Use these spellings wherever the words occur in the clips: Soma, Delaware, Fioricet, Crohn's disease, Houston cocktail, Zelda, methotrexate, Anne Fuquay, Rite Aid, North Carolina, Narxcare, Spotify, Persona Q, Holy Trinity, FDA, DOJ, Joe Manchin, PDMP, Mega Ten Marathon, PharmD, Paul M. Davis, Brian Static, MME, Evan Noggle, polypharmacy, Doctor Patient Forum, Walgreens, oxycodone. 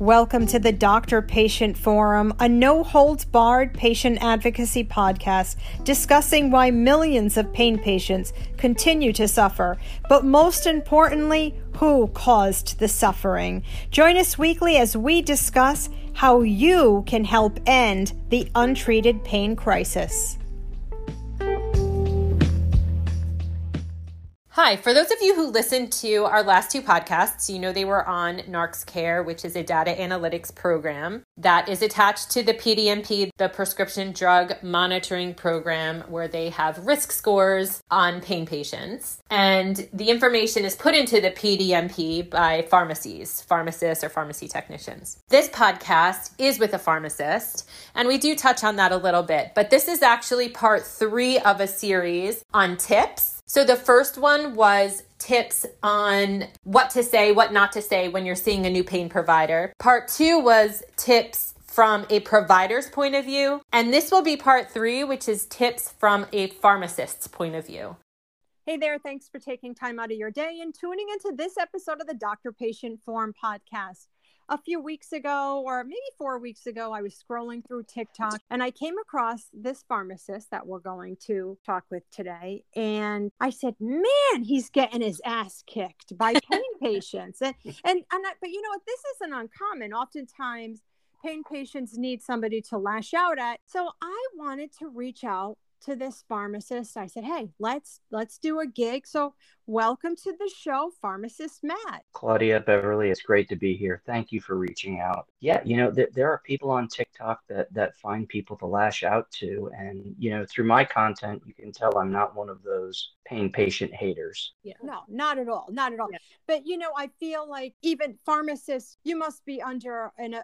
Welcome to the Doctor Patient Forum, a no-holds-barred patient advocacy podcast discussing why millions of pain patients continue to suffer, but most importantly, who caused the suffering. Join us weekly as we discuss how you can help end the untreated pain crisis. Hi, for those of you who listened to our last two podcasts, you know they were on Narxcare, which is a data analytics program that is attached to the PDMP, the Prescription Drug Monitoring Program, where they have risk scores on pain patients. And the information is put into the PDMP by pharmacists or pharmacy technicians. This podcast is with a pharmacist, and we do touch on that a little bit, but this is actually part 3 of a series on tips. So the first one was tips on what to say, what not to say when you're seeing a new pain provider. Part 2 was tips from a provider's point of view. And this will be part 3, which is tips from a pharmacist's point of view. Hey there, thanks for taking time out of your day and tuning into this episode of the Doctor Patient Forum podcast. A few weeks ago, or maybe 4 weeks ago, I was scrolling through TikTok and I came across this pharmacist that we're going to talk with today. And I said, man, he's getting his ass kicked by pain patients. But you know what? This isn't uncommon. Oftentimes, pain patients need somebody to lash out at. So I wanted to reach out to this pharmacist. I said, hey, let's do a gig. So welcome to the show, Pharmacist Matt. Claudia Beverly, it's great to be here. Thank you for reaching out. Yeah, you know, there are people on TikTok that find people to lash out to. And, you know, through my content, you can tell I'm not one of those pain patient haters. Yeah. No, not at all. Not at all. Yeah. But, you know, I feel like even pharmacists, you must be under an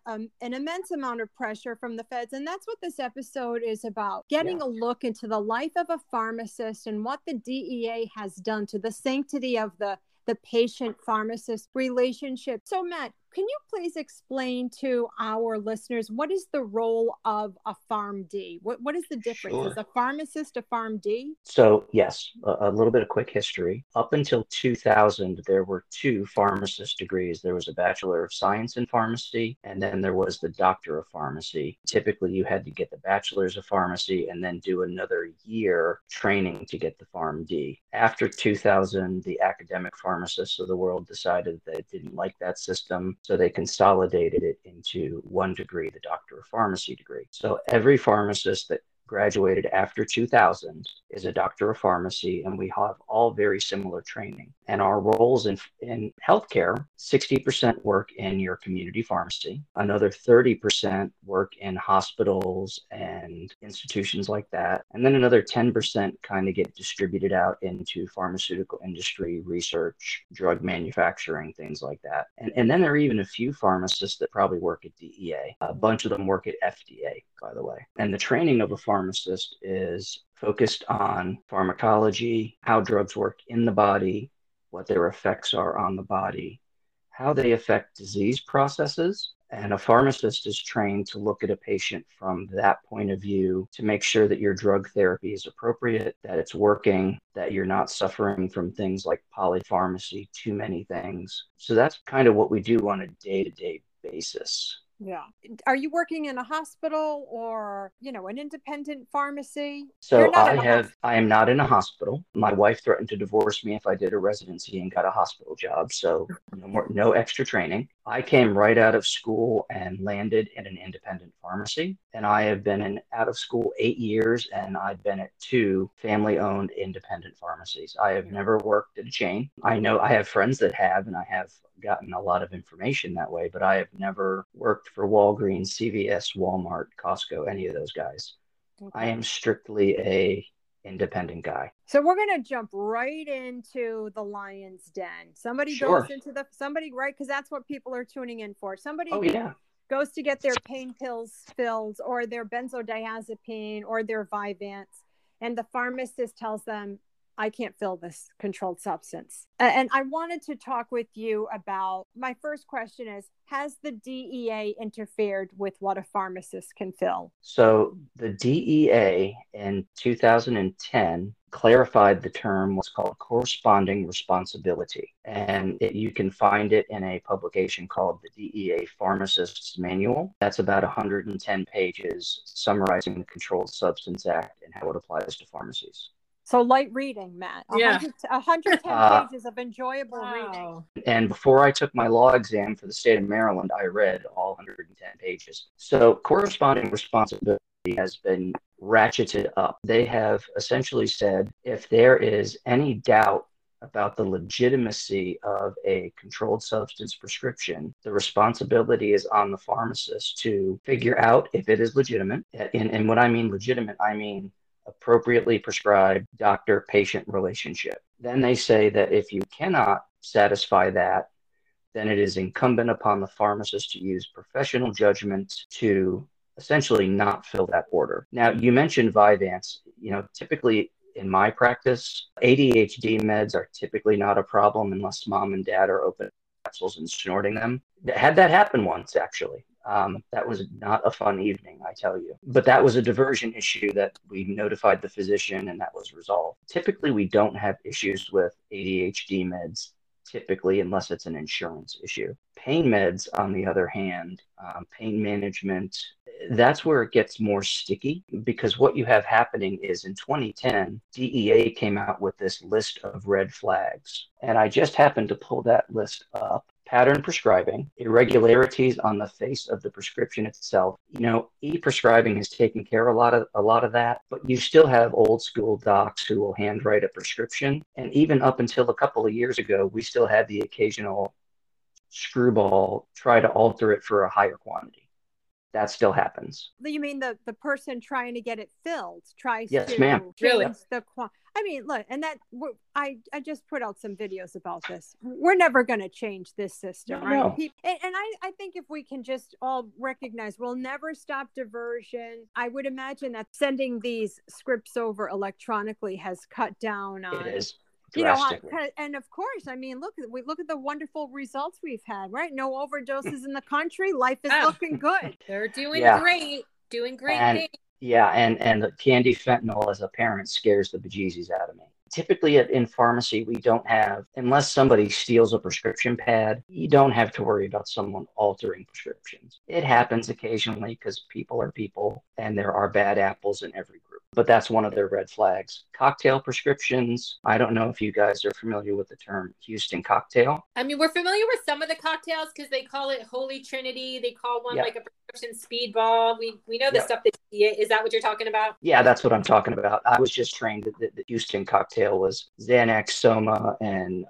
immense amount of pressure from the feds. And that's what this episode is about, getting a look into the life of a pharmacist and what the DEA has done to the sanctity of the patient-pharmacist relationship. So, Matt, can you please explain to our listeners, what is the role of a PharmD? What is the difference? Sure. Is a pharmacist a PharmD? So, yes, a little bit of quick history. Up until 2000, there were 2 pharmacist degrees. There was a Bachelor of Science in Pharmacy, and then there was the Doctor of Pharmacy. Typically, you had to get the Bachelor's of Pharmacy and then do another year training to get the PharmD. After 2000, the academic pharmacists of the world decided that they didn't like that system. So they consolidated it into one degree, the Doctor of Pharmacy degree. So every pharmacist that graduated after 2000 is a Doctor of Pharmacy, and we have all very similar training. And our roles in healthcare, 60% work in your community pharmacy, another 30% work in hospitals and institutions like that, and then another 10% kind of get distributed out into pharmaceutical industry, research, drug manufacturing, things like that. And then there are even a few pharmacists that probably work at DEA. A bunch of them work at FDA, by the way. And the training of a pharmacist is focused on pharmacology, how drugs work in the body, what their effects are on the body, how they affect disease processes. And a pharmacist is trained to look at a patient from that point of view to make sure that your drug therapy is appropriate, that it's working, that you're not suffering from things like polypharmacy, too many things. So that's kind of what we do on a day-to-day basis. Yeah. Are you working in a hospital or, you know, an independent pharmacy? So I am not in a hospital. My wife threatened to divorce me if I did a residency and got a hospital job. So no extra training. I came right out of school and landed in an independent pharmacy. And I have been out of school 8 years, and I've been at 2 family-owned independent pharmacies. I have never worked at a chain. I know I have friends that have, and I have gotten a lot of information that way, but I have never worked for Walgreens, CVS, Walmart, Costco, any of those guys. Okay. I am strictly a independent guy. So we're going to jump right into the lion's den. Somebody goes into because that's what people are tuning in for. Somebody goes to get their pain pills filled or their benzodiazepine or their Vyvanse, and the pharmacist tells them, I can't fill this controlled substance. And I wanted to talk with you about, my first question is, has the DEA interfered with what a pharmacist can fill? So the DEA in 2010 clarified the term, what's called corresponding responsibility. And you can find it in a publication called the DEA Pharmacist's Manual. That's about 110 pages summarizing the Controlled Substance Act and how it applies to pharmacies. So light reading, Matt. 110 pages of enjoyable reading. And before I took my law exam for the state of Maryland, I read all 110 pages. So corresponding responsibility has been ratcheted up. They have essentially said, if there is any doubt about the legitimacy of a controlled substance prescription, the responsibility is on the pharmacist to figure out if it is legitimate. And when I mean legitimate, I mean appropriately prescribed doctor-patient relationship. Then they say that if you cannot satisfy that, then it is incumbent upon the pharmacist to use professional judgment to essentially not fill that order. Now, you mentioned Vyvanse. You know, typically in my practice, ADHD meds are typically not a problem unless mom and dad are opening capsules and snorting them. Had that happen once, actually. That was not a fun evening, I tell you. But that was a diversion issue that we notified the physician and that was resolved. Typically, we don't have issues with ADHD meds, typically, unless it's an insurance issue. Pain meds, on the other hand, pain management, that's where it gets more sticky, because what you have happening is in 2010, DEA came out with this list of red flags. And I just happened to pull that list up. Pattern prescribing, irregularities on the face of the prescription itself. You know, e-prescribing has taken care of a lot of that, but you still have old school docs who will handwrite a prescription. And even up until a couple of years ago, we still had the occasional screwball try to alter it for a higher quantity. That still happens. You mean the person trying to get it filled tries to change the quantity? I mean, look, and that I just put out some videos about this. We're never going to change this system, right? And I think if we can just all recognize we'll never stop diversion. I would imagine that sending these scripts over electronically has cut down on it. You know, and of course, I mean, look at the wonderful results we've had, right? No overdoses in the country. Life is looking good. They're doing great, doing great things. Yeah, and the candy fentanyl as a parent scares the bejesus out of me. Typically in pharmacy, we don't have, unless somebody steals a prescription pad, you don't have to worry about someone altering prescriptions. It happens occasionally because people are people and there are bad apples in every group. But that's one of their red flags. Cocktail prescriptions. I don't know if you guys are familiar with the term Houston cocktail. I mean, we're familiar with some of the cocktails because they call it Holy Trinity. They call one like a prescription speedball. We know the stuff that is that what you're talking about? Yeah, that's what I'm talking about. I was just trained that the Houston cocktail was Xanax, Soma, and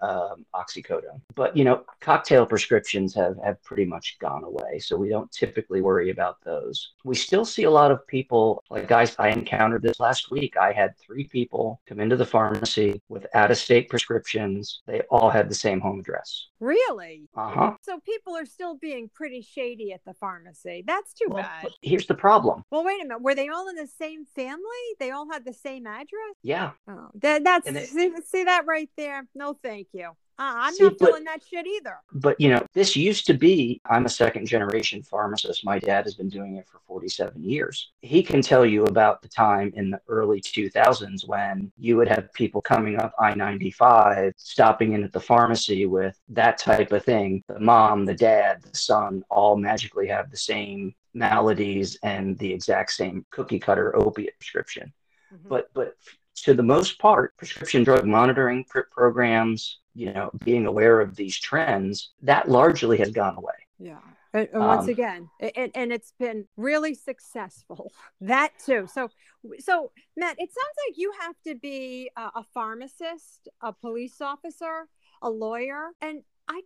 oxycodone. But, you know, cocktail prescriptions have pretty much gone away. So we don't typically worry about those. We still see a lot of people, like guys, I encountered this last week. I had 3 people come into the pharmacy with out-of-state prescriptions. They all had the same home address. Really? Uh-huh. So people are still being pretty shady at the pharmacy. That's too bad. Here's the problem. Well, wait a minute. Were they all in the same family? They all had the same address? Yeah. Oh, see that right there? No, thank you. I'm not feeling that shit either. But, you know, this used to be, I'm a second generation pharmacist. My dad has been doing it for 47 years. He can tell you about the time in the early 2000s when you would have people coming up I-95, stopping in at the pharmacy with that type of thing. The mom, the dad, the son all magically have the same maladies and the exact same cookie cutter opiate prescription. Mm-hmm. But to the most part, prescription drug monitoring programs, you know, being aware of these trends, that largely has gone away. Yeah. And once again, and it's been really successful, that too. So Matt, it sounds like you have to be a pharmacist, a police officer, a lawyer. And I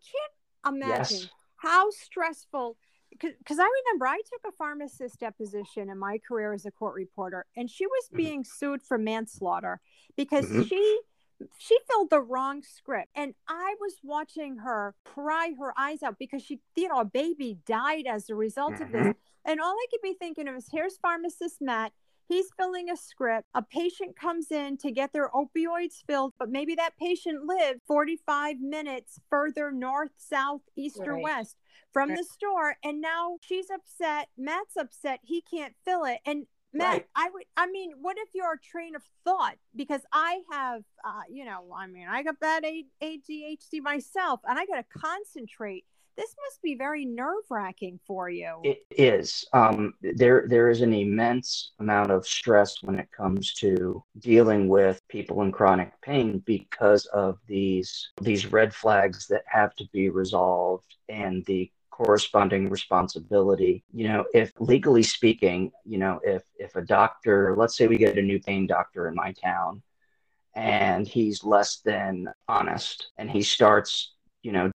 can't imagine how stressful, because I remember I took a pharmacist deposition in my career as a court reporter, and she was being sued for manslaughter because she filled the wrong script. And I was watching her cry her eyes out because she, you know, a baby died as a result of this. And all I could be thinking of is, here's Pharmacist Matt. He's filling a script. A patient comes in to get their opioids filled, but maybe that patient lived 45 minutes further north, south, east, or west from the store. And now she's upset. Matt's upset. He can't fill it. And Matt, I mean, what if your train of thought? Because I have, I got bad ADHD myself, and I got to concentrate. This must be very nerve-wracking for you. It is. There is an immense amount of stress when it comes to dealing with people in chronic pain because of these red flags that have to be resolved and the corresponding responsibility. You know, if legally speaking, you know, if a doctor, let's say we get a new pain doctor in my town and he's less than honest and he starts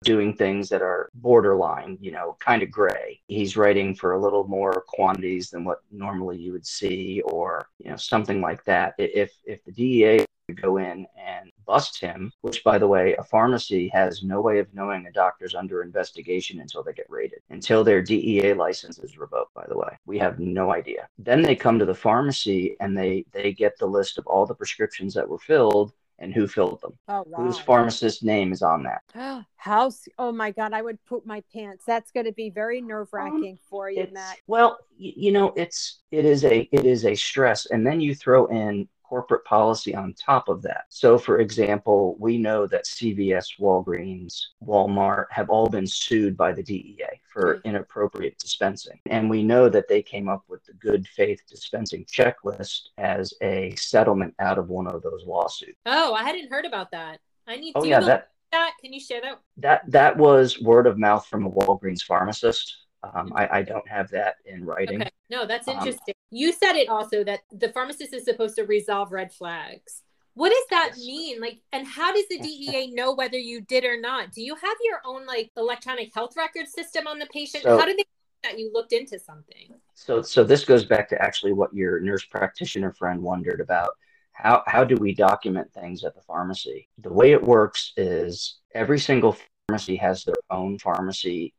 doing things that are borderline, kind of gray. He's writing for a little more quantities than what normally you would see or, something like that. If the DEA could go in and bust him, which, by the way, a pharmacy has no way of knowing a doctor's under investigation until they get raided, until their DEA license is revoked, by the way. We have no idea. Then they come to the pharmacy and they get the list of all the prescriptions that were filled and who filled them. Oh, wow. Whose pharmacist's name is on that? House. Oh my God, I would poop my pants. That's going to be very nerve-wracking for you, Matt. Well, it is a stress, and then you throw in corporate policy on top of that. So, for example, we know that CVS, Walgreens, Walmart have all been sued by the DEA for inappropriate dispensing. And we know that they came up with the good faith dispensing checklist as a settlement out of one of those lawsuits. Oh, I hadn't heard about that. I need to look at that. Can you share that? That was word of mouth from a Walgreens pharmacist. I don't have that in writing. Okay. No, that's interesting. You said it also that the pharmacist is supposed to resolve red flags. What does that mean? Like, and how does the DEA know whether you did or not? Do you have your own like electronic health record system on the patient? So, how do they know that you looked into something? So this goes back to actually what your nurse practitioner friend wondered about. How do we document things at the pharmacy? The way it works is every single pharmacy has their own pharmacy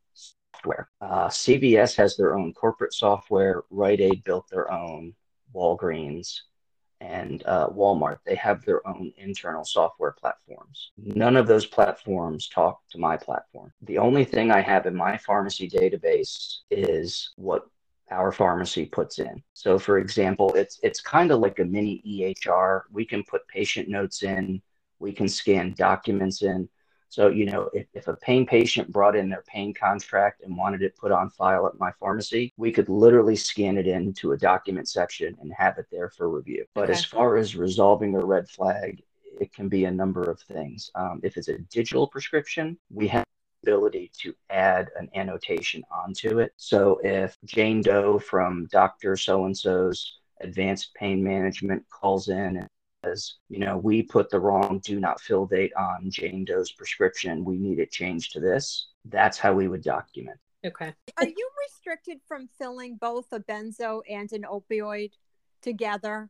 software. CVS has their own corporate software. Rite Aid built their own. Walgreens and Walmart, they have their own internal software platforms. None of those platforms talk to my platform. The only thing I have in my pharmacy database is what our pharmacy puts in. So, for example, it's kind of like a mini EHR. We can put patient notes in. We can scan documents in. So, if a pain patient brought in their pain contract and wanted it put on file at my pharmacy, we could literally scan it into a document section and have it there for review. But as far as resolving a red flag, it can be a number of things. If it's a digital prescription, we have the ability to add an annotation onto it. So if Jane Doe from Dr. So-and-so's advanced pain management calls in and says, we put the wrong do not fill date on Jane Doe's prescription. We need it changed to this. That's how we would document. Okay. Are you restricted from filling both a benzo and an opioid together?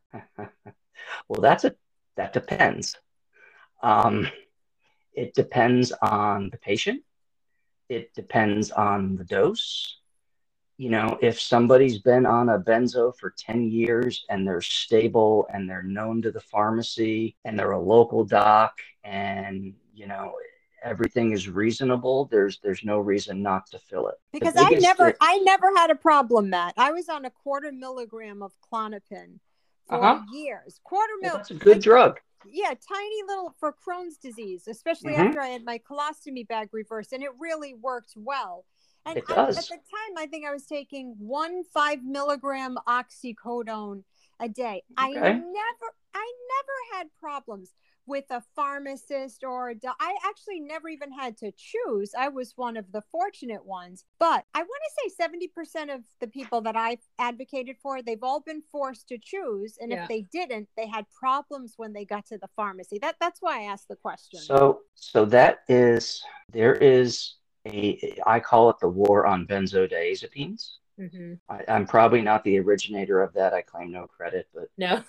Well, that depends. It depends on the patient. It depends on the dose. If somebody's been on a benzo for 10 years and they're stable and they're known to the pharmacy and they're a local doc and, everything is reasonable, there's no reason not to fill it. Because I never had a problem, Matt. I was on a 1/4 milligram of Klonopin for years. That's a good drug. Yeah, tiny little for Crohn's disease, especially after I had my colostomy bag reversed, and it really worked well. And at the time, I think I was taking 1 5-milligram oxycodone a day. Okay. I never had problems with a pharmacist or I actually never even had to choose. I was one of the fortunate ones. But I want to say 70% of the people that I've advocated for, they've all been forced to choose. And if they didn't, they had problems when they got to the pharmacy. That's why I asked the question. So I call it the war on benzodiazepines. Mm-hmm. I'm probably not the originator of that. I claim no credit, but no.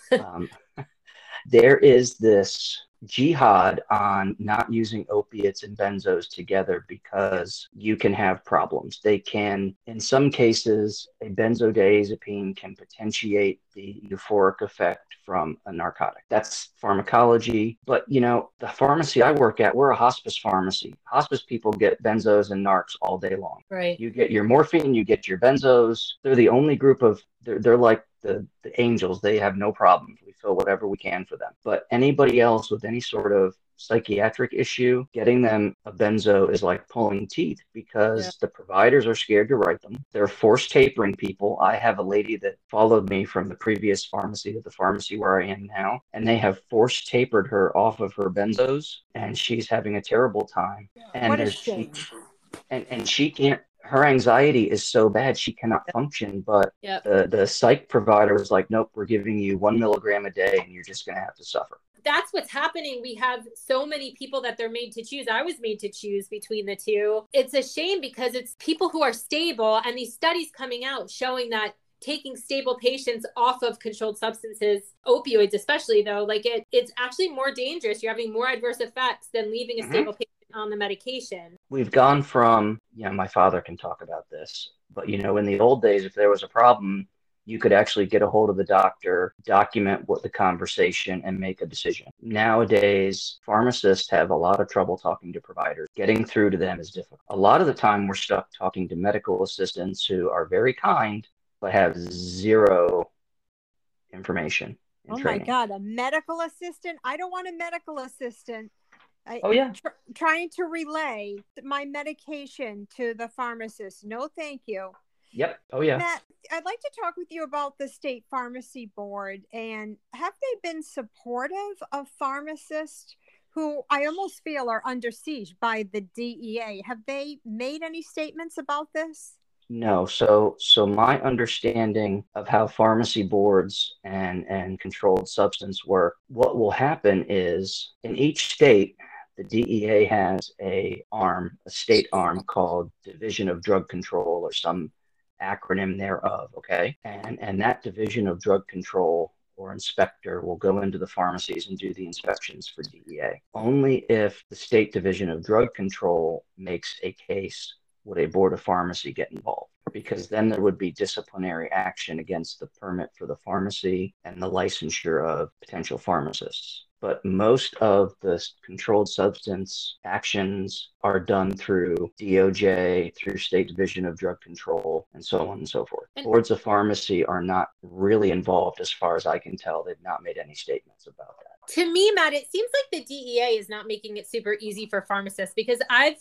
There is this jihad on not using opiates and benzos together because you can have problems. They can, in some cases, a benzodiazepine can potentiate the euphoric effect from a narcotic. That's pharmacology. But, you know, the pharmacy I work at, we're a hospice pharmacy. Hospice people get benzos and narcs all day long. Right. You get your morphine, you get your benzos. They're the only group of, they're like the angels. They have no problems. We fill whatever we can for them. But anybody else with any sort of psychiatric issue, getting them a benzo is like pulling teeth because the providers are scared to write them. They're forced tapering people. I have a lady that followed me from the previous pharmacy to the pharmacy where I am now, and they have forced tapered her off of her benzos, and she's having a terrible time. Yeah. And what a shame. And she can't. Her anxiety is so bad she cannot function, but the psych provider was like, nope, we're giving you 1 milligram a day and you're just going to have to suffer. That's what's happening. We have so many people that they're made to choose. I was made to choose between the two. It's a shame because it's people who are stable, and these studies coming out showing that taking stable patients off of controlled substances, opioids especially though, like it's actually more dangerous. You're having more adverse effects than leaving a stable patient on the medication. We've gone from, you know, my father can talk about this, but you know, in the old days, if there was a problem, you could actually get a hold of the doctor, document what the conversation, and make a decision. Nowadays, pharmacists have a lot of trouble talking to providers. Getting through to them is difficult. A lot of the time we're stuck talking to medical assistants who are very kind, but have zero information and training. My God, a medical assistant? I don't want a medical assistant. Trying to relay my medication to the pharmacist. No, thank you. Yep. Oh, yeah. Matt, I'd like to talk with you about the state pharmacy board, and have they been supportive of pharmacists who I almost feel are under siege by the DEA? Have they made any statements about this? No. So my understanding of how pharmacy boards and controlled substance work, what will happen is in each state, the DEA has a state arm called Division of Drug Control or some acronym thereof, okay? And that Division of Drug Control or inspector will go into the pharmacies and do the inspections for DEA. Only if the state Division of Drug Control makes a case would a board of pharmacy get involved, because then there would be disciplinary action against the permit for the pharmacy and the licensure of potential pharmacists. But most of the controlled substance actions are done through DOJ, through State Division of Drug Control, and so on and so forth. And boards of pharmacy are not really involved as far as I can tell. They've not made any statements about that. To me, Matt, it seems like the DEA is not making it super easy for pharmacists, because I've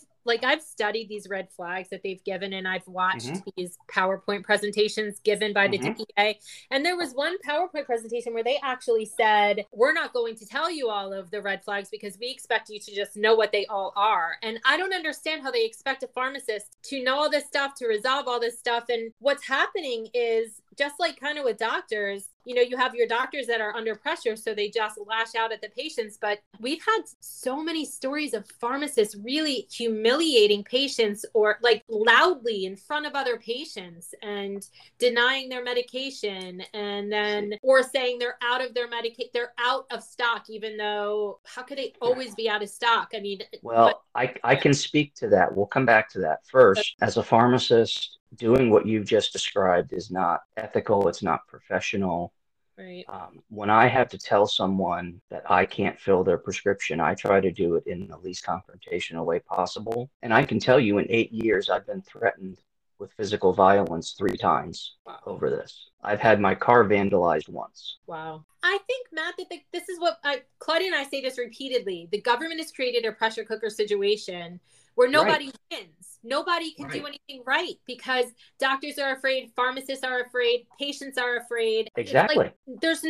studied these red flags that they've given, and I've watched these PowerPoint presentations given by the DEA. And there was one PowerPoint presentation where they actually said, we're not going to tell you all of the red flags because we expect you to just know what they all are. And I don't understand how they expect a pharmacist to know all this stuff, to resolve all this stuff. And what's happening is, just like kind of with doctors, you know, you have your doctors that are under pressure, so they just lash out at the patients. But we've had so many stories of pharmacists really humiliating patients, or like loudly in front of other patients, and denying their medication, and then, or saying they're out of their they're out of stock, even though how could they always be out of stock? I mean, well, I can speak to that. We'll come back to that first. Okay. As a pharmacist, doing what you've just described is not ethical. It's not professional. Right. When I have to tell someone that I can't fill their prescription, I try to do it in the least confrontational way possible. And I can tell you in 8 years, I've been threatened with physical violence 3 times over this. I've had my car vandalized once. Wow. I think, Matt, that this is what Claudia and I say this repeatedly. The government has created a pressure cooker situation where nobody wins. Nobody can do anything right, because doctors are afraid, pharmacists are afraid, patients are afraid. Exactly. Like, it's a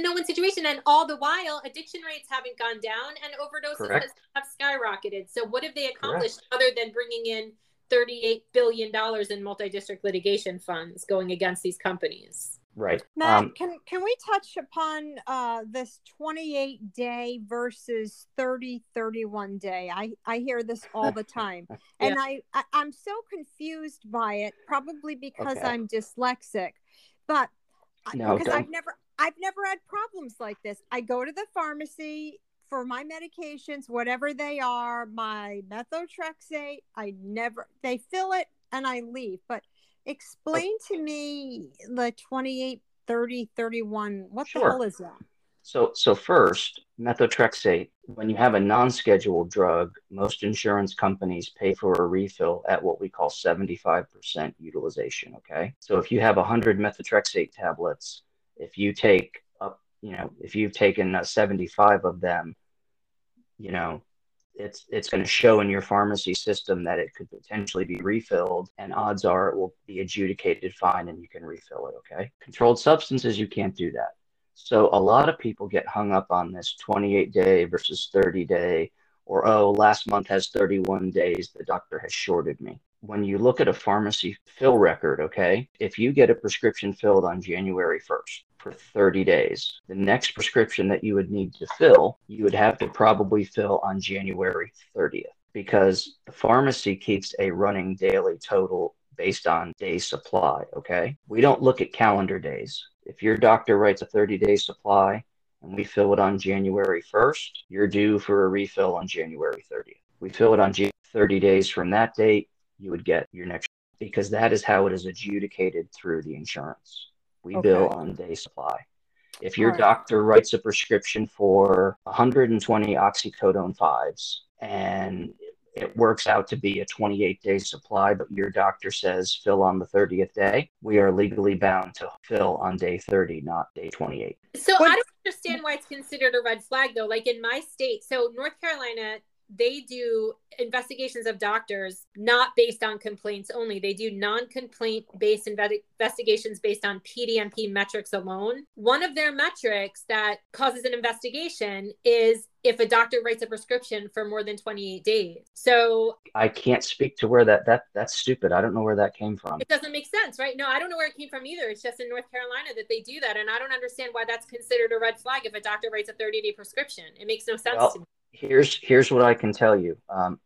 no-win situation. And all the while, addiction rates haven't gone down, and overdoses have skyrocketed. So what have they accomplished other than bringing in $38 billion in multi-district litigation funds going against these companies? Right. Matt, can we touch upon this 28-day versus 31 day? I hear this all the time. And I'm so confused by it, probably because I'm dyslexic. But because I've never had problems like this. I go to the pharmacy for my medications, whatever they are, my methotrexate, they fill it and I leave. But explain to me the 28, 30, 31. What the hell is that? So first, methotrexate, when you have a non-scheduled drug, most insurance companies pay for a refill at what we call 75% utilization, okay? So if you have 100 methotrexate tablets, if you take up, if you've taken 75 of them, it's going to show in your pharmacy system that it could potentially be refilled, and odds are it will be adjudicated fine and you can refill it, okay? Controlled substances, you can't do that. So a lot of people get hung up on this 28-day versus 30-day, or, oh, last month has 31 days, the doctor has shorted me. When you look at a pharmacy fill record, okay, if you get a prescription filled on January 1st for 30 days, the next prescription that you would need to fill, you would have to probably fill on January 30th, because the pharmacy keeps a running daily total based on day supply, okay? We don't look at calendar days. If your doctor writes a 30-day supply and we fill it on January 1st, you're due for a refill on January 30th. We fill it on 30 days from that date, you would get your next, because that is how it is adjudicated through the insurance. We bill on day supply. If your doctor writes a prescription for 120 oxycodone 5s and it works out to be a 28-day supply, but your doctor says fill on the 30th day, we are legally bound to fill on day 30, not day 28. So I don't understand why it's considered a red flag, though. Like in my state, so North Carolina, they do investigations of doctors not based on complaints only. They do non-complaint-based investigations based on PDMP metrics alone. One of their metrics that causes an investigation is if a doctor writes a prescription for more than 28 days. So I can't speak to where that's stupid. I don't know where that came from. It doesn't make sense, right? No, I don't know where it came from either. It's just in North Carolina that they do that. And I don't understand why that's considered a red flag if a doctor writes a 30-day prescription. It makes no sense to me. Here's what I can tell you.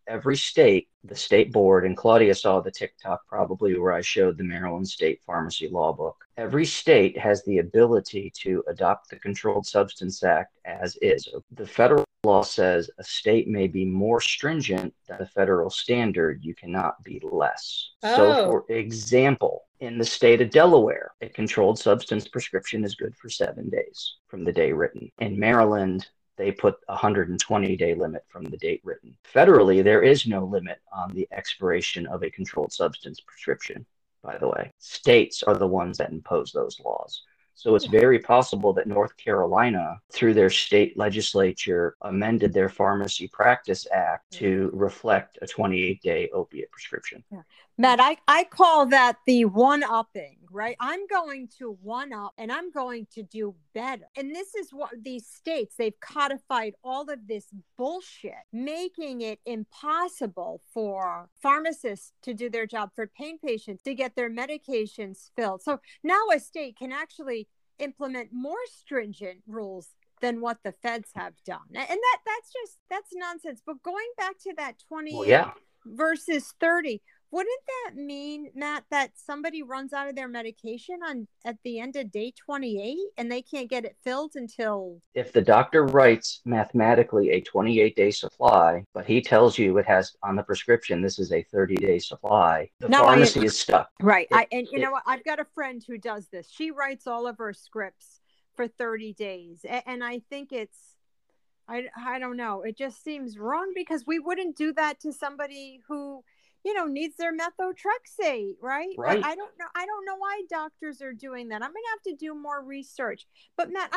Every state, the state board, and Claudia saw the TikTok probably where I showed the Maryland State Pharmacy Law Book. Every state has the ability to adopt the Controlled Substance Act as is. The federal law says a state may be more stringent than the federal standard. You cannot be less. So, for example, in the state of Delaware, a controlled substance prescription is good for 7 days from the day written. In Maryland, they put a 120-day limit from the date written. Federally, there is no limit on the expiration of a controlled substance prescription, by the way. States are the ones that impose those laws. So it's very possible that North Carolina, through their state legislature, amended their Pharmacy Practice Act to reflect a 28-day opiate prescription. Yeah. Matt, I call that the one-upping, right? I'm going to one-up and I'm going to do better. And this is what these states, they've codified all of this bullshit, making it impossible for pharmacists to do their job, for pain patients to get their medications filled. So now a state can actually implement more stringent rules than what the feds have done. And that's nonsense. But going back to that 28 versus 30, wouldn't that mean, Matt, that somebody runs out of their medication at the end of day 28 and they can't get it filled until... If the doctor writes mathematically a 28-day supply, but he tells you it has on the prescription, this is a 30-day supply, the pharmacy is stuck. Right. You know what? I've got a friend who does this. She writes all of her scripts for 30 days. And I think it's... I don't know. It just seems wrong because we wouldn't do that to somebody who... needs their methotrexate, right? Right. I don't know. I don't know why doctors are doing that. I'm going to have to do more research. But Matt,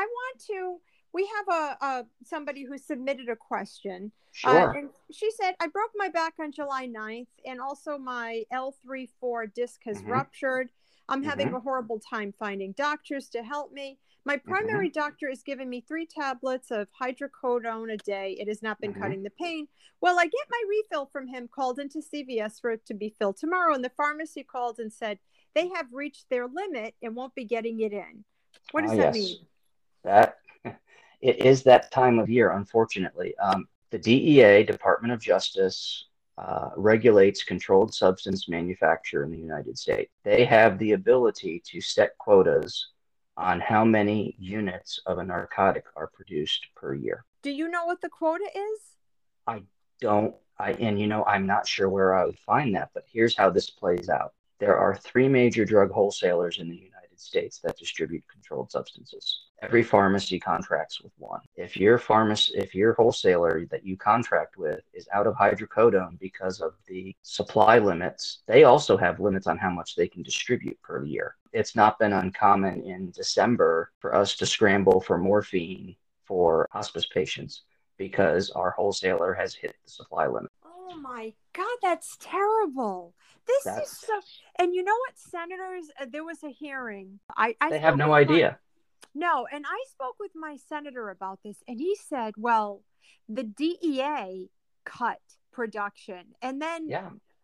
we have somebody who submitted a question. Sure. And she said, I broke my back on July 9th and also my L3-4 disc has ruptured. I'm having a horrible time finding doctors to help me. My primary doctor is giving me 3 tablets of hydrocodone a day. It has not been cutting the pain. Well, I get my refill from him, called into CVS for it to be filled tomorrow. And the pharmacy called and said they have reached their limit and won't be getting it in. What does that mean? It is that time of year, unfortunately. The DEA, Department of Justice, regulates controlled substance manufacture in the United States. They have the ability to set quotas on how many units of a narcotic are produced per year. Do you know what the quota is? I don't. And you know, I'm not sure where I would find that, but here's how this plays out. There are three major drug wholesalers in the United States that distribute controlled substances. Every pharmacy contracts with one. If your wholesaler that you contract with is out of hydrocodone because of the supply limits, they also have limits on how much they can distribute per year. It's not been uncommon in December for us to scramble for morphine for hospice patients because our wholesaler has hit the supply limit. Oh my God, that's terrible. That's is so, and you know what, senators, there was a hearing. They have no idea. No, and I spoke with my senator about this, and he said, well, the DEA cut production. And then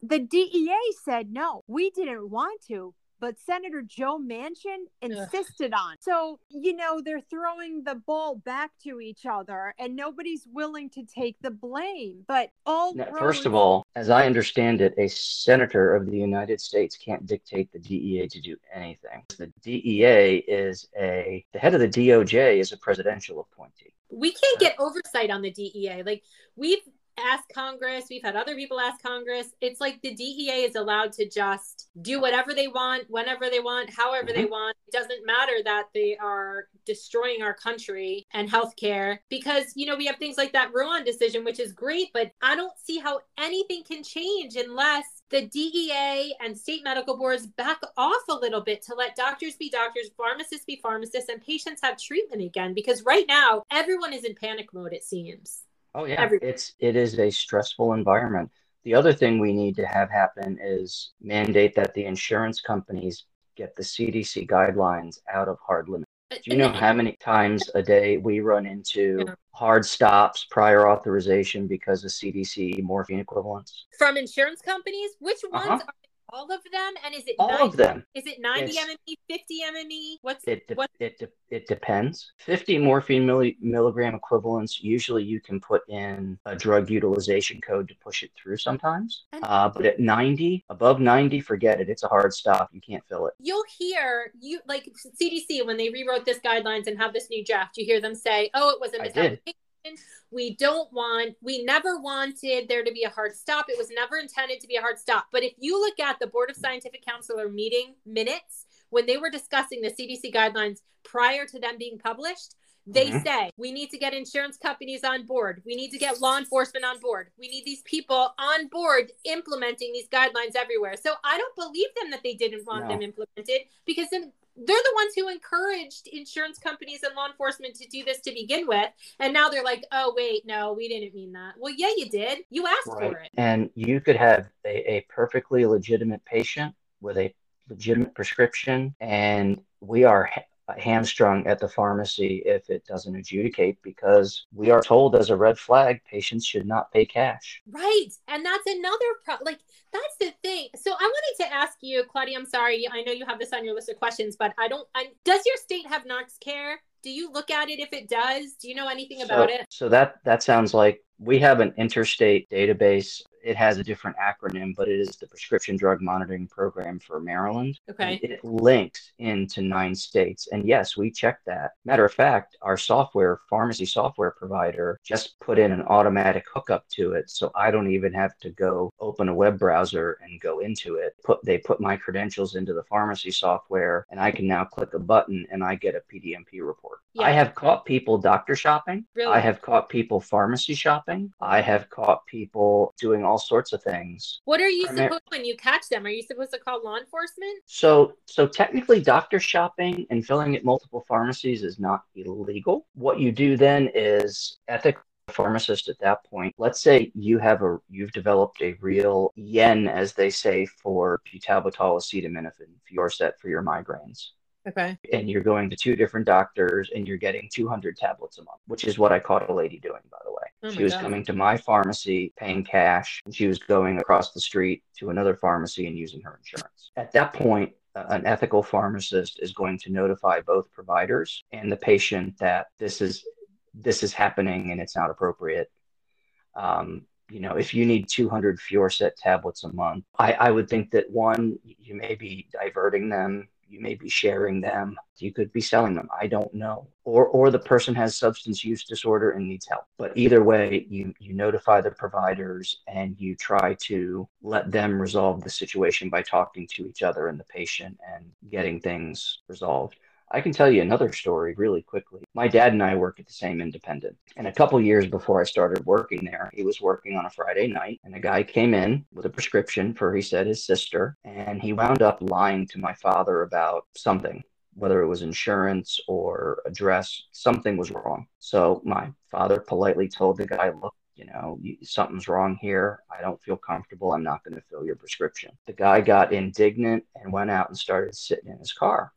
the DEA said, no, we didn't want to, but Senator Joe Manchin insisted on. So, you know, they're throwing the ball back to each other and nobody's willing to take the blame. But first of all, as I understand it, a senator of the United States can't dictate the DEA to do anything. The DEA the head of the DOJ is a presidential appointee. We can't get oversight on the DEA. Like, we've asked Congress, we've had other people ask Congress. It's like the DEA is allowed to just do whatever they want, whenever they want, however they want. It doesn't matter that they are destroying our country and healthcare, because, you know, we have things like that Ruan decision, which is great, but I don't see how anything can change unless the DEA and state medical boards back off a little bit to let doctors be doctors, pharmacists be pharmacists, and patients have treatment again, because right now everyone is in panic mode, it seems. Oh, yeah. It is a stressful environment. The other thing we need to have happen is mandate that the insurance companies get the CDC guidelines out of hard limits. Do you know how many times a day we run into hard stops, prior authorization because of CDC morphine equivalents? From insurance companies? Which ones are all of them? And is it all of them? Is it 90 MME, 50 MME? It depends. 50 morphine milligram equivalents. Usually you can put in a drug utilization code to push it through sometimes. But at 90, above 90, forget it. It's a hard stop. You can't fill it. You'll hear, like CDC, when they rewrote this guidelines and have this new draft, you hear them say, oh, it was a misapplication. We never wanted there to be a hard stop. It was never intended to be a hard stop. But if you look at the Board of Scientific Counselor meeting minutes, when they were discussing the CDC guidelines prior to them being published, they say, we need to get insurance companies on board. We need to get law enforcement on board. We need these people on board implementing these guidelines everywhere. So I don't believe them that they didn't want them implemented, because then they're the ones who encouraged insurance companies and law enforcement to do this to begin with. And now they're like, oh, wait, no, we didn't mean that. Well, yeah, you did. You asked for it. And you could have a perfectly legitimate patient with a legitimate prescription. And we are hamstrung at the pharmacy if it doesn't adjudicate, because we are told as a red flag, patients should not pay cash. Right. And that's another problem. Like, that's the thing. So I wanted to ask you, Claudia, I'm sorry. I know you have this on your list of questions, but does your state have Narxcare? Do you look at it if it does? Do you know anything about it? So that sounds like we have an interstate database. It has a different acronym, but it is the Prescription Drug Monitoring Program for Maryland. Okay. It links into 9 states. And yes, we check that. Matter of fact, our pharmacy software provider just put in an automatic hookup to it. So I don't even have to go open a web browser and go into it. They put my credentials into the pharmacy software, and I can now click a button and I get a PDMP report. Yeah. I have caught people doctor shopping. Really? I have caught people pharmacy shopping. I have caught people doing all sorts of things. What are you supposed when you catch them? Are you supposed to call law enforcement? So technically doctor shopping and filling at multiple pharmacies is not illegal. What you do then is ethical pharmacist at that point. Let's say you've developed a real yen, as they say, for butalbital, acetaminophen, Fioricet for your migraines. Okay. And you're going to 2 different doctors and you're getting 200 tablets a month, which is what I caught a lady doing, by the way. Oh, she was coming to my pharmacy paying cash. And she was going across the street to another pharmacy and using her insurance. At that point, an ethical pharmacist is going to notify both providers and the patient that this is happening and it's not appropriate. You know, if you need 200 Fioricet tablets a month, I would think that, one, you may be diverting them. You may be sharing them. You could be selling them. I don't know. Or the person has substance use disorder and needs help. But either way, you notify the providers and you try to let them resolve the situation by talking to each other and the patient and getting things resolved. I can tell you another story really quickly. My dad and I work at the same independent. And a couple years before I started working there, he was working on a Friday night. And a guy came in with a prescription for, he said, his sister. And he wound up lying to my father about something, whether it was insurance or address. Something was wrong. So my father politely told the guy, look, you know, something's wrong here. I don't feel comfortable. I'm not going to fill your prescription. The guy got indignant and went out and started sitting in his car.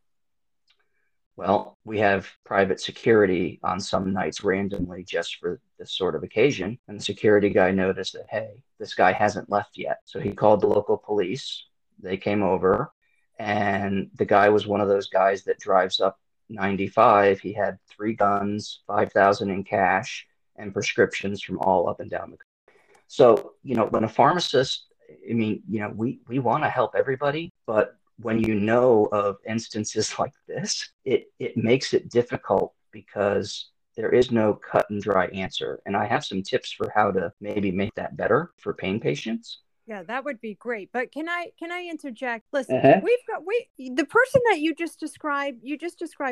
Well, we have private security on some nights randomly just for this sort of occasion. And the security guy noticed that, hey, this guy hasn't left yet. So he called the local police. They came over, and the guy was one of those guys that drives up 95. He had 3 guns, $5,000 in cash, and prescriptions from all up and down the country. So, you know, when a pharmacist, I mean, you know, we want to help everybody, but when you know of instances like this, it makes it difficult because there is no cut and dry answer. And I have some tips for how to maybe make that better for pain patients. Yeah, that would be great. But can I interject? Listen, the person that you just described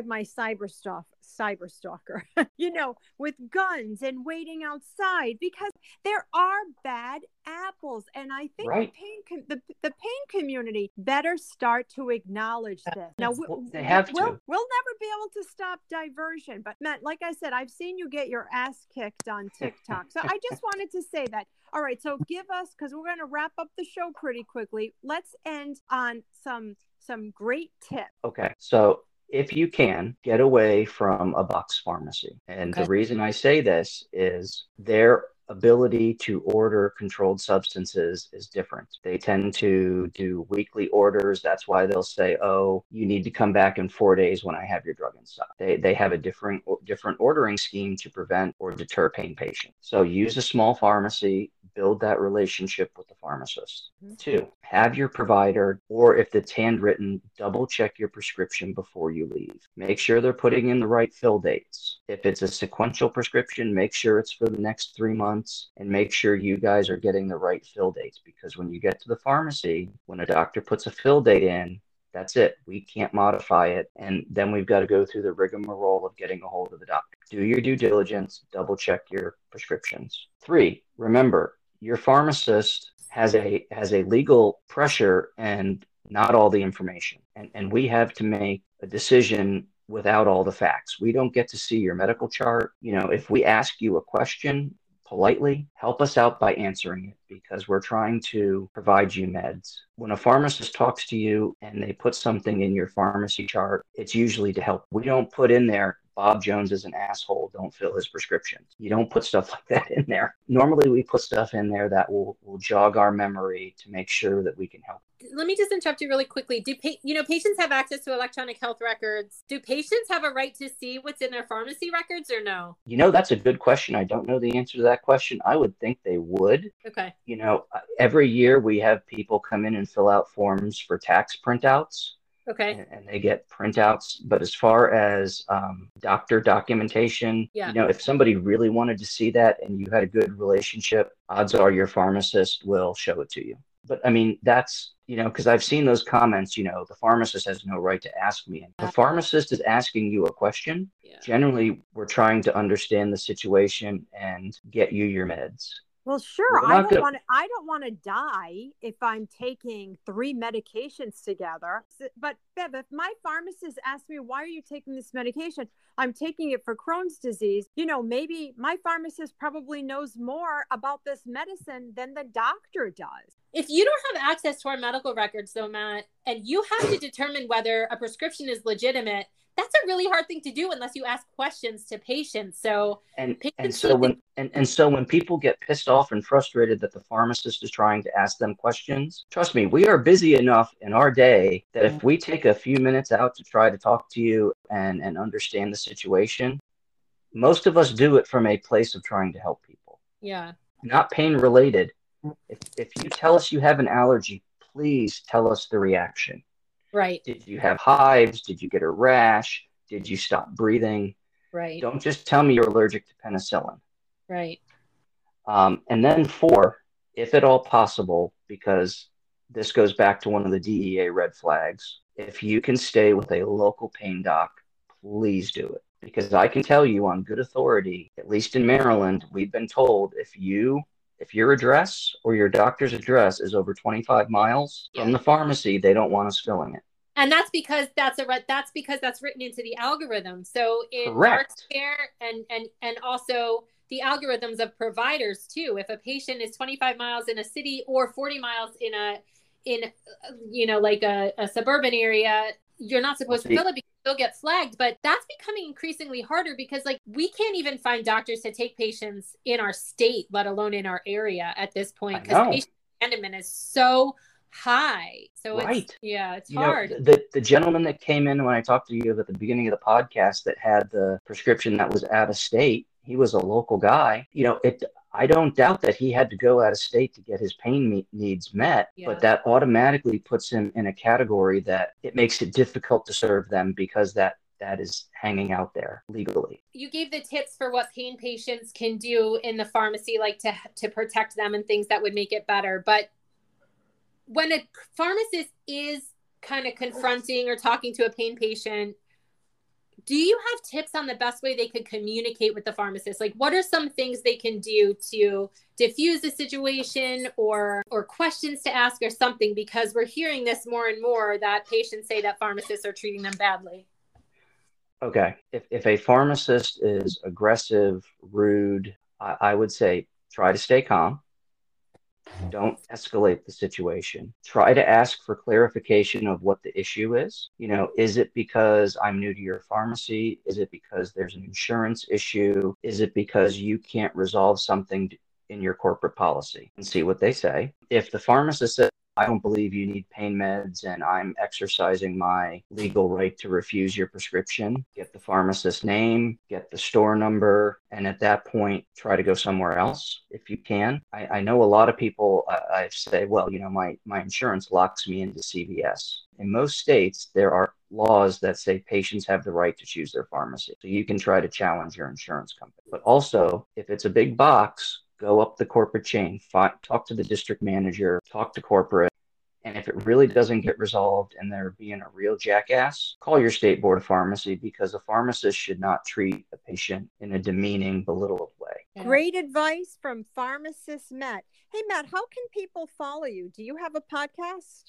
my cyberstalker, you know, with guns and waiting outside, because there are bad apples. And I think the pain community better start to acknowledge this. Now, we'll never be able to stop diversion. But Matt, like I said, I've seen you get your ass kicked on TikTok. So I just wanted to say that. All right. So give us, because we're going to wrap up the show pretty quickly. Let's end on some great tips. Okay. So if you can, get away from a box pharmacy. And the reason I say this is their ability to order controlled substances is different. They tend to do weekly orders. That's why they'll say, oh, you need to come back in 4 days when I have your drug in stock. They have a different ordering scheme to prevent or deter pain patients. So use a small pharmacy. Build that relationship with the pharmacist. Mm-hmm. 2, have your provider, or if it's handwritten, double check your prescription before you leave. Make sure they're putting in the right fill dates. If it's a sequential prescription, make sure it's for the next 3 months, and make sure you guys are getting the right fill dates, because when you get to the pharmacy, when a doctor puts a fill date in, that's it. We can't modify it. And then we've got to go through the rigmarole of getting a hold of the doctor. Do your due diligence, double check your prescriptions. 3, remember, your pharmacist has a legal pressure and not all the information. And we have to make a decision without all the facts. We don't get to see your medical chart. You know, if we ask you a question politely, help us out by answering it, because we're trying to provide you meds. When a pharmacist talks to you and they put something in your pharmacy chart, it's usually to help. We don't put in there, Bob Jones is an asshole, don't fill his prescriptions. You don't put stuff like that in there. Normally we put stuff in there that will jog our memory to make sure that we can help. Let me just interrupt you really quickly. Do patients have access to electronic health records? Do patients have a right to see what's in their pharmacy records or no? You know, that's a good question. I don't know the answer to that question. I would think they would. Okay. You know, every year we have people come in and fill out forms for tax printouts. Okay. And they get printouts. But as far as doctor documentation, you know, if somebody really wanted to see that and you had a good relationship, odds are your pharmacist will show it to you. But I mean, that's, you know, because I've seen those comments, you know, the pharmacist has no right to ask me. And the pharmacist is asking you a question. Yeah. Generally, we're trying to understand the situation and get you your meds. Well, sure. I don't want to die if I'm taking 3 medications together. But Bev, if my pharmacist asks me, why are you taking this medication? I'm taking it for Crohn's disease. You know, maybe my pharmacist probably knows more about this medicine than the doctor does. If you don't have access to our medical records, though, Matt, and you have to determine whether a prescription is legitimate, that's a really hard thing to do unless you ask questions to patients. So when people get pissed off and frustrated that the pharmacist is trying to ask them questions, trust me, we are busy enough in our day that if we take a few minutes out to try to talk to you and understand the situation, most of us do it from a place of trying to help people. Yeah. Not pain related. If you tell us you have an allergy, please tell us the reaction. Right. Did you have hives? Did you get a rash? Did you stop breathing? Right. Don't just tell me you're allergic to penicillin. Right. And then 4, if at all possible, because this goes back to one of the DEA red flags, if you can stay with a local pain doc, please do it. Because I can tell you on good authority, at least in Maryland, we've been told if your address or your doctor's address is over 25 miles from the pharmacy, they don't want us filling it. And that's because that's written into the algorithm. So in Narxcare and also the algorithms of providers too. If a patient is 25 miles in a city or 40 miles in a suburban area, you're not supposed to fill it because they'll get flagged. But that's becoming increasingly harder because like we can't even find doctors to take patients in our state, let alone in our area at this point, because patient abandonment is so high. So it's hard. The gentleman that came in when I talked to you at the beginning of the podcast that had the prescription that was out of state, he was a local guy. I don't doubt that he had to go out of state to get his pain needs met, but that automatically puts him in a category that it makes it difficult to serve them because that is hanging out there legally. You gave the tips for what pain patients can do in the pharmacy, like to protect them and things that would make it better. But when a pharmacist is kind of confronting or talking to a pain patient, do you have tips on the best way they could communicate with the pharmacist? Like, what are some things they can do to diffuse the situation or questions to ask or something? Because we're hearing this more and more that patients say that pharmacists are treating them badly. Okay. If a pharmacist is aggressive, rude, I would say try to stay calm. Don't escalate the situation. Try to ask for clarification of what the issue is. Is it because I'm new to your pharmacy? Is it because there's an insurance issue? Is it because you can't resolve something in your corporate policy? And see what they say. If the pharmacist says, I don't believe you need pain meds and I'm exercising my legal right to refuse your prescription, get the pharmacist's name, get the store number, and at that point, try to go somewhere else if you can. I know a lot of people, I say, well, my insurance locks me into CVS. In most states, there are laws that say patients have the right to choose their pharmacy. So you can try to challenge your insurance company. But also, if it's a big box, go up the corporate chain, talk to the district manager, talk to corporate. And if it really doesn't get resolved and they're being a real jackass, call your state board of pharmacy, because a pharmacist should not treat a patient in a demeaning, belittled way. Great advice from Pharmacist Matt. Hey, Matt, how can people follow you? Do you have a podcast?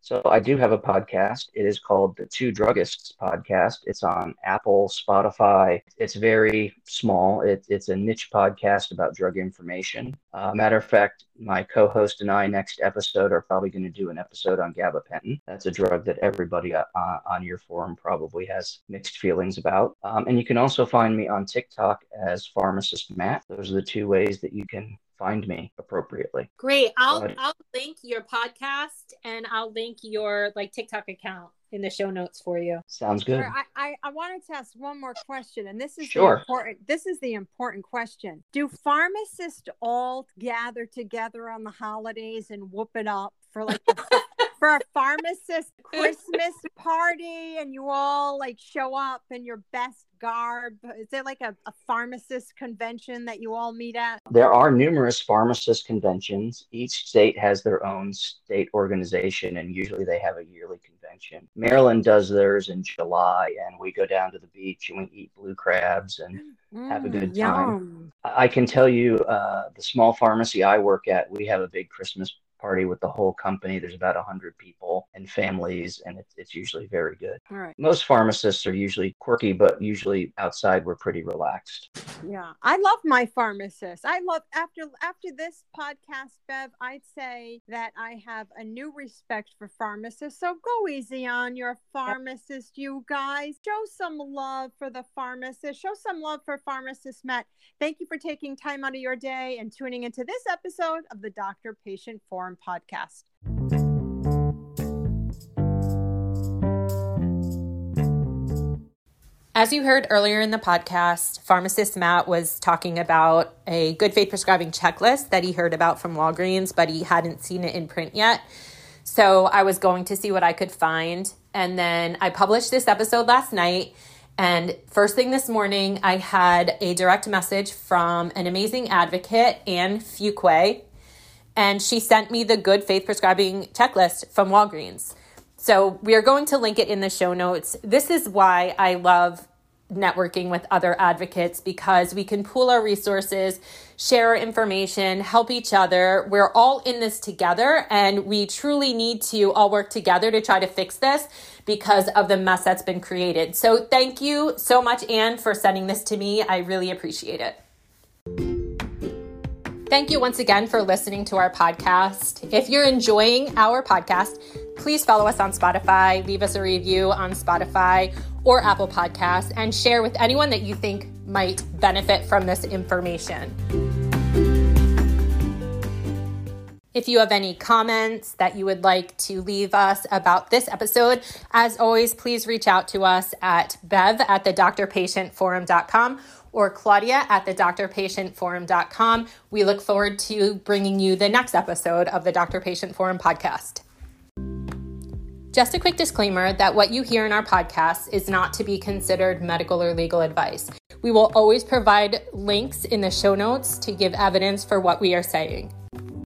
So I do have a podcast. It is called The Two Druggists Podcast. It's on Apple, Spotify. It's very small. It's a niche podcast about drug information. Matter of fact, my co-host and I next episode are probably going to do an episode on gabapentin. That's a drug that everybody on your forum probably has mixed feelings about. And you can also find me on TikTok as Pharmacist Matt. Those are the two ways that you can find me appropriately. Great. I'll link your podcast and I'll link your TikTok account in the show notes for you. Sounds good. I wanted to ask one more question, and this is the important question. Do pharmacists all gather together on the holidays and whoop it up for for a pharmacist Christmas party, and you all show up in your best garb? Is there a pharmacist convention that you all meet at? There are numerous pharmacist conventions. Each state has their own state organization, and usually they have a yearly convention. Maryland does theirs in July, and we go down to the beach and we eat blue crabs and have a good time. Yum. I can tell you the small pharmacy I work at, we have a big Christmas party with the whole company. There's about 100 people and families, and it's usually very good. All right. Most pharmacists are usually quirky, but usually outside we're pretty relaxed. Yeah, I love my pharmacist. I love after this podcast, Bev, I'd say that I have a new respect for pharmacists. So go easy on your pharmacist, you guys. Show some love for the pharmacist. Show some love for Pharmacist Matt. Thank you for taking time out of your day and tuning into this episode of the Doctor Patient Forum podcast. As you heard earlier in the podcast, Pharmacist Matt was talking about a good faith prescribing checklist that he heard about from Walgreens, but he hadn't seen it in print yet. So I was going to see what I could find. And then I published this episode last night. And first thing this morning, I had a direct message from an amazing advocate, Anne Fuquay. And she sent me the good faith prescribing checklist from Walgreens. So we are going to link it in the show notes. This is why I love networking with other advocates, because we can pool our resources, share our information, help each other. We're all in this together, and we truly need to all work together to try to fix this because of the mess that's been created. So thank you so much, Anne, for sending this to me. I really appreciate it. Thank you once again for listening to our podcast. If you're enjoying our podcast, please follow us on Spotify, leave us a review on Spotify or Apple Podcasts, and share with anyone that you think might benefit from this information. If you have any comments that you would like to leave us about this episode, as always, please reach out to us at bev@thedoctorpatientforum.com or Claudia@thedoctorpatientforum.com. We look forward to bringing you the next episode of the Doctor Patient Forum podcast. Just a quick disclaimer that what you hear in our podcast is not to be considered medical or legal advice. We will always provide links in the show notes to give evidence for what we are saying.